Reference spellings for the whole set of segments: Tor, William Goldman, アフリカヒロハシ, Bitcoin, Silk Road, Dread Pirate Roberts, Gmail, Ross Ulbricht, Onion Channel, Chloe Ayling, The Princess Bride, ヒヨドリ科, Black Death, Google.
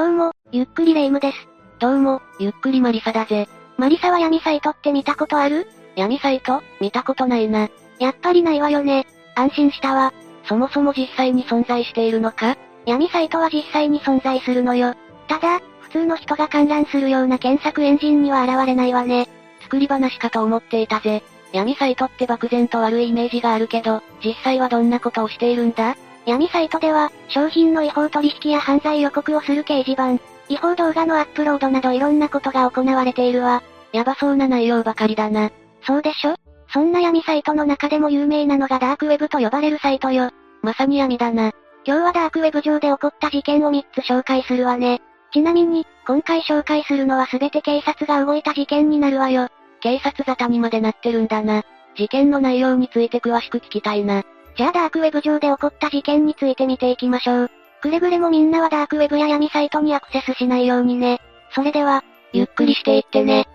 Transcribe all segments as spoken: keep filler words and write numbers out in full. どうも、ゆっくりレ夢ムです。どうも、ゆっくりマリサだぜ。マリサは闇サイトって見たことある？闇サイト？見たことないな。やっぱりないわよね。安心したわ。そもそも実際に存在しているのか？闇サイトは実際に存在するのよ。ただ、普通の人が観覧するような検索エンジンには現れないわね。作り話かと思っていたぜ。闇サイトって漠然と悪いイメージがあるけど、実際はどんなことをしているんだ？闇サイトでは、商品の違法取引や犯罪予告をする掲示板、違法動画のアップロードなどいろんなことが行われているわ。やばそうな内容ばかりだな。そうでしょ？そんな闇サイトの中でも有名なのがダークウェブと呼ばれるサイトよ。まさに闇だな。今日はダークウェブ上で起こった事件をみっつ紹介するわね。ちなみに、今回紹介するのは全て警察が動いた事件になるわよ。警察沙汰にまでなってるんだな。事件の内容について詳しく聞きたいな。じゃあダークウェブ上で起こった事件について見ていきましょう。くれぐれもみんなはダークウェブや闇サイトにアクセスしないようにね。それでは、ゆっくりしていってね。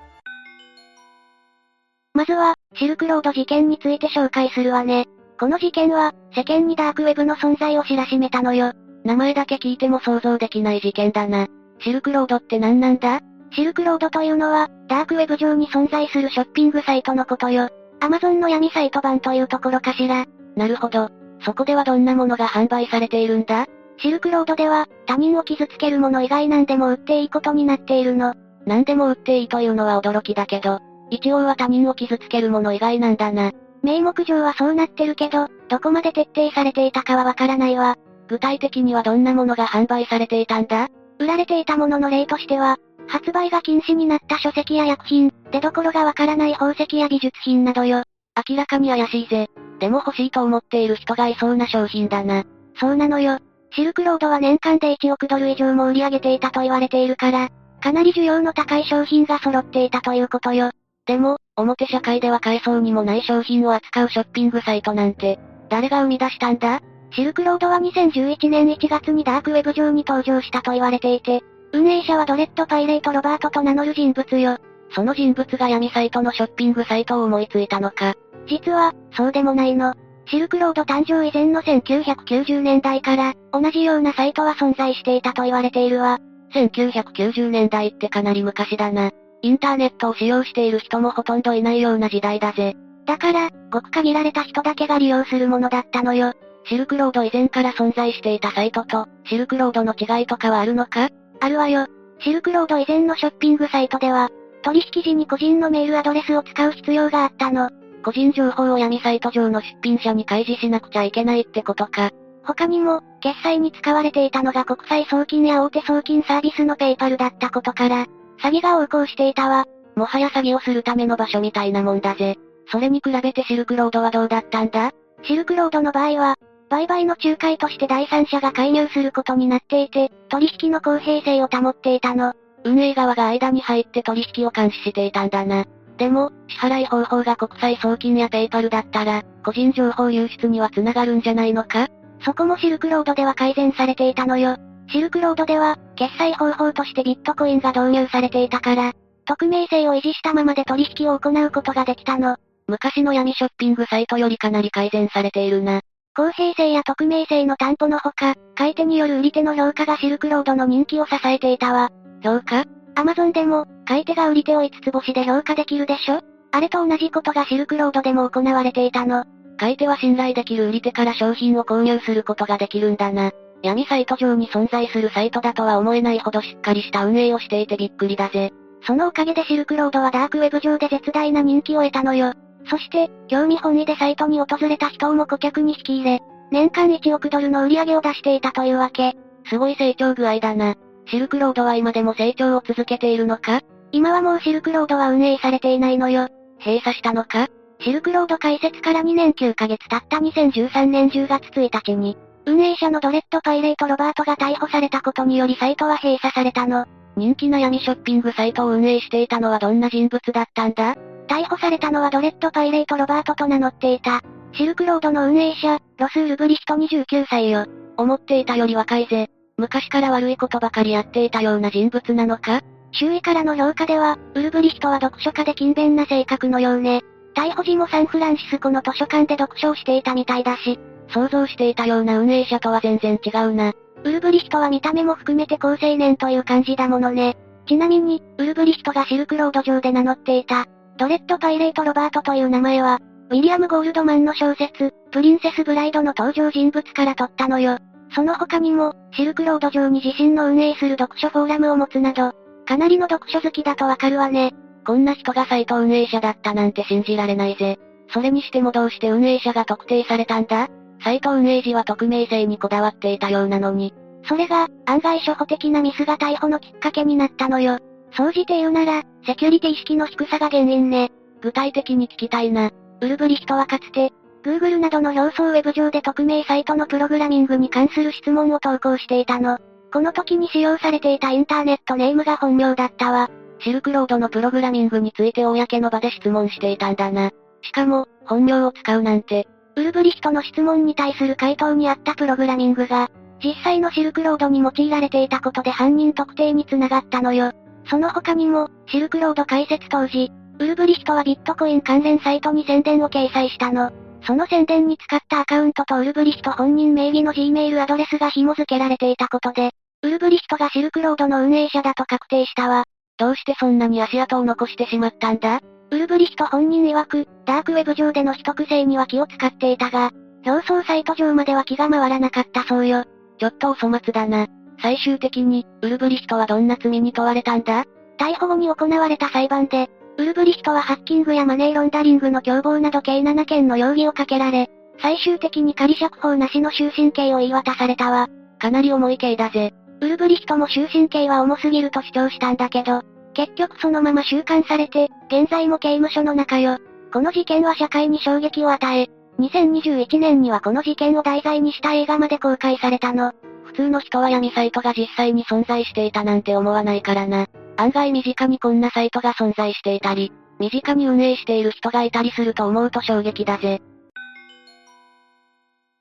まずは、シルクロード事件について紹介するわね。この事件は、世間にダークウェブの存在を知らしめたのよ。名前だけ聞いても想像できない事件だな。シルクロードって何なんだ？シルクロードというのは、ダークウェブ上に存在するショッピングサイトのことよ。アマゾンの闇サイト版というところかしら。なるほど。そこではどんなものが販売されているんだ？シルクロードでは、他人を傷つけるもの以外何でも売っていいことになっているの。何でも売っていいというのは驚きだけど、一応は他人を傷つけるもの以外なんだな。名目上はそうなってるけど、どこまで徹底されていたかはわからないわ。具体的にはどんなものが販売されていたんだ？売られていたものの例としては、発売が禁止になった書籍や薬品、出所がわからない宝石や美術品などよ。明らかに怪しいぜ。でも欲しいと思っている人がいそうな商品だな。そうなのよ。シルクロードは年間でいちおくドル以上も売り上げていたと言われているから、かなり需要の高い商品が揃っていたということよ。でも、表社会では買えそうにもない商品を扱うショッピングサイトなんて、誰が生み出したんだ？シルクロードはにせんじゅういちねんいちがつにダークウェブ上に登場したと言われていて、運営者はドレッド・パイレート・ロバートと名乗る人物よ。その人物が闇サイトのショッピングサイトを思いついたのか。実は、そうでもないの。シルクロード誕生以前のせんきゅうひゃくきゅうじゅうねんだいから、同じようなサイトは存在していたと言われているわ。せんきゅうひゃくきゅうじゅうねんだいってかなり昔だな。インターネットを使用している人もほとんどいないような時代だぜ。だから、ごく限られた人だけが利用するものだったのよ。シルクロード以前から存在していたサイトと、シルクロードの違いとかはあるのか？あるわよ。シルクロード以前のショッピングサイトでは、取引時に個人のメールアドレスを使う必要があったの。個人情報を闇サイト上の出品者に開示しなくちゃいけないってことか。他にも、決済に使われていたのが国際送金や大手送金サービスのペイパルだったことから、詐欺が横行していたわ。もはや詐欺をするための場所みたいなもんだぜ。それに比べてシルクロードはどうだったんだ？シルクロードの場合は、売買の仲介として第三者が介入することになっていて、取引の公平性を保っていたの。運営側が間に入って取引を監視していたんだな。でも、支払い方法が国際送金やペイパルだったら、個人情報流出には繋がるんじゃないのか？そこもシルクロードでは改善されていたのよ。シルクロードでは、決済方法としてビットコインが導入されていたから、匿名性を維持したままで取引を行うことができたの。昔の闇ショッピングサイトよりかなり改善されているな。公平性や匿名性の担保のほか、買い手による売り手の評価がシルクロードの人気を支えていたわ。評価？アマゾンでも、買い手が売り手をいつつぼしで評価できるでしょ？あれと同じことがシルクロードでも行われていたの。買い手は信頼できる売り手から商品を購入することができるんだな。闇サイト上に存在するサイトだとは思えないほどしっかりした運営をしていてびっくりだぜ。そのおかげでシルクロードはダークウェブ上で絶大な人気を得たのよ。そして、興味本位でサイトに訪れた人をも顧客に引き入れ、年間いちおくドルの売り上げを出していたというわけ。すごい成長具合だな。シルクロードは今でも成長を続けているのか？今はもうシルクロードは運営されていないのよ。閉鎖したのか？シルクロード開設からにねんきゅうかげつ経ったにせんじゅうさんねんじゅうがつついたちに、運営者のドレッド・パイレート・ロバートが逮捕されたことによりサイトは閉鎖されたの。人気な闇ショッピングサイトを運営していたのはどんな人物だったんだ？逮捕されたのはドレッド・パイレート・ロバートと名乗っていた、シルクロードの運営者、ロス・ウルブリヒトにじゅうきゅうさいよ。思っていたより若いぜ。昔から悪いことばかりやっていたような人物なのか？周囲からの評価では、ウルブリヒトは読書家で勤勉な性格のようね。逮捕時もサンフランシスコの図書館で読書をしていたみたいだし、想像していたような運営者とは全然違うな。ウルブリヒトは見た目も含めて好青年という感じだものね。ちなみに、ウルブリヒトがシルクロード上で名乗っていた、ドレッド・パイレート・ロバートという名前は、ウィリアム・ゴールドマンの小説、プリンセス・ブライドの登場人物から取ったのよ。その他にも、シルクロード上に自身の運営する読書フォーラムを持つなど、かなりの読書好きだとわかるわね。こんな人がサイト運営者だったなんて信じられないぜ。それにしてもどうして運営者が特定されたんだ？サイト運営時は匿名性にこだわっていたようなのに。それが、案外初歩的なミスが逮捕のきっかけになったのよ。総じて言うなら、セキュリティ意識の低さが原因ね。具体的に聞きたいな。ウルブリヒトはかつて、Google などの表層ウェブ上で匿名サイトのプログラミングに関する質問を投稿していたの。この時に使用されていたインターネットネームが本名だったわ。シルクロードのプログラミングについて公の場で質問していたんだな。しかも、本名を使うなんて。ウルブリヒトの質問に対する回答にあったプログラミングが、実際のシルクロードに用いられていたことで犯人特定につながったのよ。その他にも、シルクロード開設当時、ウルブリヒトはビットコイン関連サイトに宣伝を掲載したの。その宣伝に使ったアカウントとウルブリヒト本人名義の Gmail アドレスが紐付けられていたことで、ウルブリヒトがシルクロードの運営者だと確定したわ。どうしてそんなに足跡を残してしまったんだ？ウルブリヒト本人曰く、ダークウェブ上での秘匿性には気を使っていたが、表層サイト上までは気が回らなかったそうよ。ちょっとお粗末だな。最終的に、ウルブリヒトはどんな罪に問われたんだ？逮捕後に行われた裁判で、ウルブリヒトはハッキングやマネーロンダリングの共謀など計ななけんの容疑をかけられ、最終的に仮釈放なしの終身刑を言い渡されたわ。かなり重い刑だぜ。ウルブリヒトも終身刑は重すぎると主張したんだけど、結局そのまま収監されて、現在も刑務所の中よ。この事件は社会に衝撃を与え、にせんにじゅういちねんにはこの事件を題材にした映画まで公開されたの。普通の人は闇サイトが実際に存在していたなんて思わないからな。案外身近にこんなサイトが存在していたり、身近に運営している人がいたりすると思うと衝撃だぜ。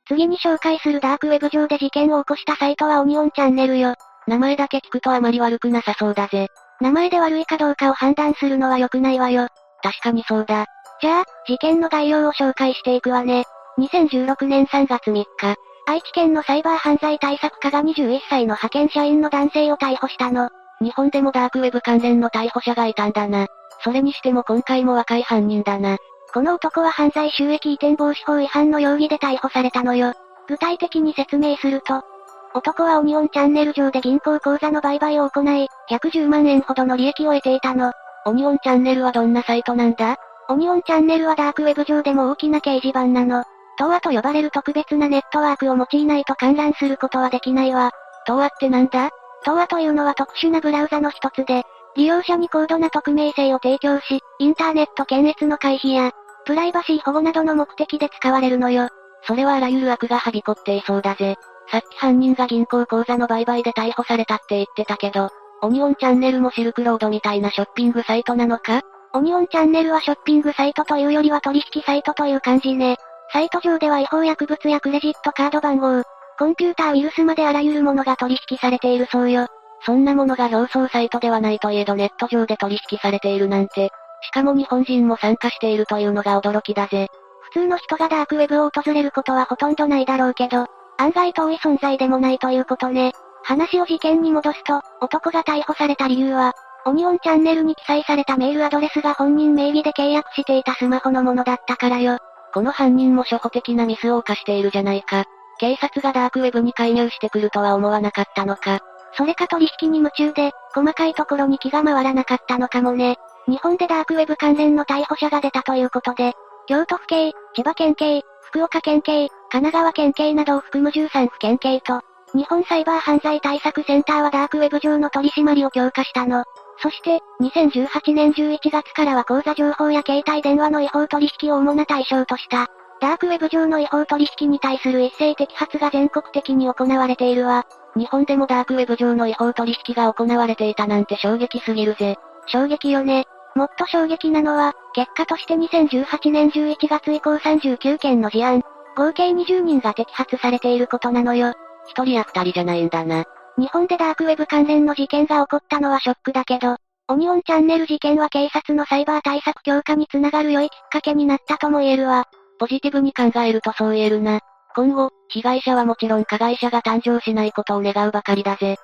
次に紹介するダークウェブ上で事件を起こしたサイトはオニオンチャンネルよ。名前だけ聞くとあまり悪くなさそうだぜ。名前で悪いかどうかを判断するのは良くないわよ。確かにそうだ。じゃあ、事件の概要を紹介していくわね。にせんじゅうろくねんさんがつみっか、愛知県のサイバー犯罪対策課がにじゅういっさいの派遣社員の男性を逮捕したの。日本でもダークウェブ関連の逮捕者がいたんだな。それにしても今回も若い犯人だな。この男は犯罪収益移転防止法違反の容疑で逮捕されたのよ。具体的に説明すると、男はオニオンチャンネル上で銀行口座の売買を行い、ひゃくじゅうまんえんほどの利益を得ていたの。オニオンチャンネルはどんなサイトなんだ？オニオンチャンネルはダークウェブ上でも大きな掲示板なの。トアと呼ばれる特別なネットワークを用いないと観覧することはできないわ。トアってなんだ？トアというのは特殊なブラウザの一つで、利用者に高度な匿名性を提供し、インターネット検閲の回避や、プライバシー保護などの目的で使われるのよ。それはあらゆる悪がはびこっていそうだぜ。さっき犯人が銀行口座の売買で逮捕されたって言ってたけど、オニオンチャンネルもシルクロードみたいなショッピングサイトなのか？オニオンチャンネルはショッピングサイトというよりは取引サイトという感じね。サイト上では違法薬物やクレジットカード番号、コンピューターウイルスまであらゆるものが取引されているそうよ。そんなものが表層サイトではないといえどネット上で取引されているなんて。しかも日本人も参加しているというのが驚きだぜ。普通の人がダークウェブを訪れることはほとんどないだろうけど、案外遠い存在でもないということね。話を事件に戻すと、男が逮捕された理由は、オニオンチャンネルに記載されたメールアドレスが本人名義で契約していたスマホのものだったからよ。この犯人も初歩的なミスを犯しているじゃないか。警察がダークウェブに介入してくるとは思わなかったのか。それか取引に夢中で、細かいところに気が回らなかったのかもね。日本でダークウェブ関連の逮捕者が出たということで、京都府警、千葉県警、福岡県警、神奈川県警などを含むじゅうさんふけん警と、日本サイバー犯罪対策センターはダークウェブ上の取り締まりを強化したの。そして、にせんじゅうはちねんじゅういちがつからは口座情報や携帯電話の違法取引を主な対象とした。ダークウェブ上の違法取引に対する一斉摘発が全国的に行われているわ。日本でもダークウェブ上の違法取引が行われていたなんて衝撃すぎるぜ。衝撃よね。もっと衝撃なのは、結果としてにせんじゅうはちねんじゅういちがつ以降さんじゅうきゅうけんの事案、合計にじゅうにんが摘発されていることなのよ。ひとりやふたりじゃないんだな。日本でダークウェブ関連の事件が起こったのはショックだけど、オニオンチャンネル事件は警察のサイバー対策強化につながる良いきっかけになったとも言えるわ。ポジティブに考えるとそう言えるな。今後、被害者はもちろん加害者が誕生しないことを願うばかりだぜ。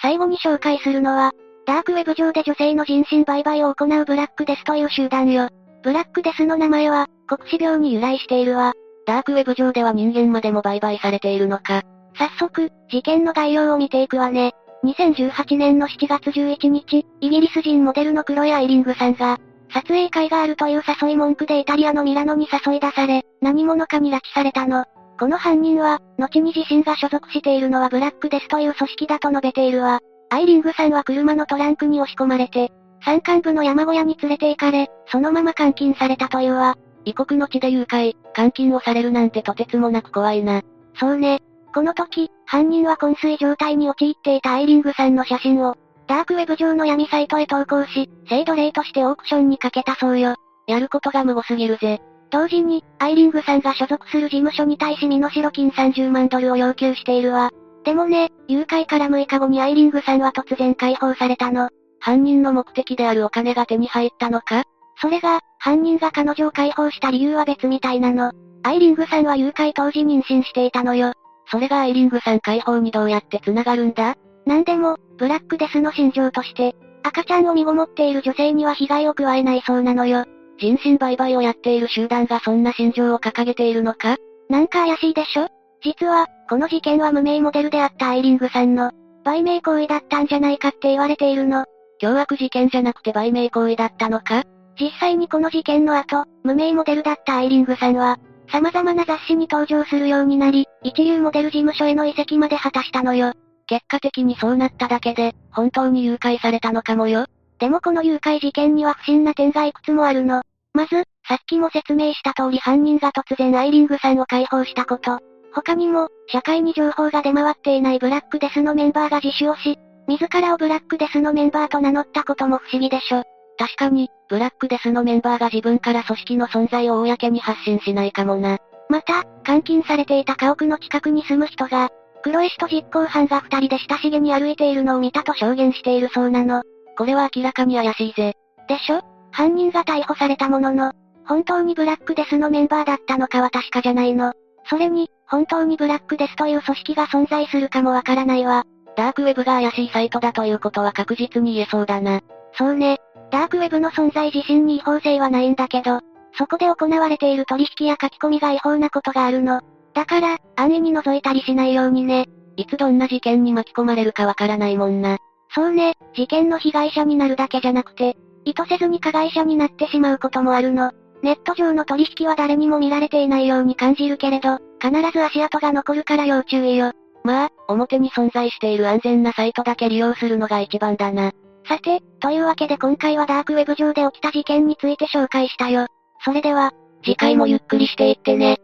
最後に紹介するのは、ダークウェブ上で女性の人身売買を行うブラックデスという集団よ。ブラックデスの名前は、黒死病に由来しているわ。ダークウェブ上では人間までも売買されているのか。早速、事件の概要を見ていくわね。にせんじゅうはちねんのしちがつじゅういちにち、イギリス人モデルのクロエ・アイリングさんが、撮影会があるという誘い文句でイタリアのミラノに誘い出され、何者かに拉致されたの。この犯人は、後に自身が所属しているのはブラックデスという組織だと述べているわ。アイリングさんは車のトランクに押し込まれて、山間部の山小屋に連れて行かれ、そのまま監禁されたというわ。異国の地で誘拐、監禁をされるなんてとてつもなく怖いな。そうね。この時、犯人は昏睡状態に陥っていたアイリングさんの写真を、ダークウェブ上の闇サイトへ投稿し、性奴隷としてオークションにかけたそうよ。やることが無謀すぎるぜ。同時に、アイリングさんが所属する事務所に対し身代金さんじゅうまんドルを要求しているわ。でもね、誘拐からむいかごにアイリングさんは突然解放されたの。犯人の目的であるお金が手に入ったのか？それが、犯人が彼女を解放した理由は別みたいなの。アイリングさんは誘拐当時妊娠していたのよ。それがアイリングさん解放にどうやって繋がるんだ？なんでも、ブラックデスの心情として、赤ちゃんを身ごもっている女性には被害を加えないそうなのよ。人身売買をやっている集団がそんな心情を掲げているのか？なんか怪しいでしょ？実は、この事件は無名モデルであったアイリングさんの、売名行為だったんじゃないかって言われているの。凶悪事件じゃなくて売名行為だったのか？実際にこの事件の後、無名モデルだったアイリングさんは、様々な雑誌に登場するようになり、一流モデル事務所への移籍まで果たしたのよ。結果的にそうなっただけで、本当に誘拐されたのかもよ。でもこの誘拐事件には不審な点がいくつもあるの。まず、さっきも説明した通り犯人が突然アイリングさんを解放したこと。他にも、社会に情報が出回っていないブラックデスのメンバーが自首をし、自らをブラックデスのメンバーと名乗ったことも不思議でしょ。確かに、ブラックデスのメンバーが自分から組織の存在を公に発信しないかもな。また、監禁されていた家屋の近くに住む人が、クロエ氏と実行犯が二人で親しげに歩いているのを見たと証言しているそうなの。これは明らかに怪しいぜ。でしょ？犯人が逮捕されたものの、本当にブラックデスのメンバーだったのかは確かじゃないの。それに、本当にブラックデスという組織が存在するかもわからないわ。ダークウェブが怪しいサイトだということは確実に言えそうだな。そうね。ダークウェブの存在自身に違法性はないんだけど、そこで行われている取引や書き込みが違法なことがあるの。だから、安易に覗いたりしないようにね。いつどんな事件に巻き込まれるかわからないもんな。そうね、事件の被害者になるだけじゃなくて、意図せずに加害者になってしまうこともあるの。ネット上の取引は誰にも見られていないように感じるけれど、必ず足跡が残るから要注意よ。まあ、表に存在している安全なサイトだけ利用するのが一番だな。さて、というわけで今回はダークウェブ上で起きた事件について紹介したよ。それでは、次回もゆっくりしていってね。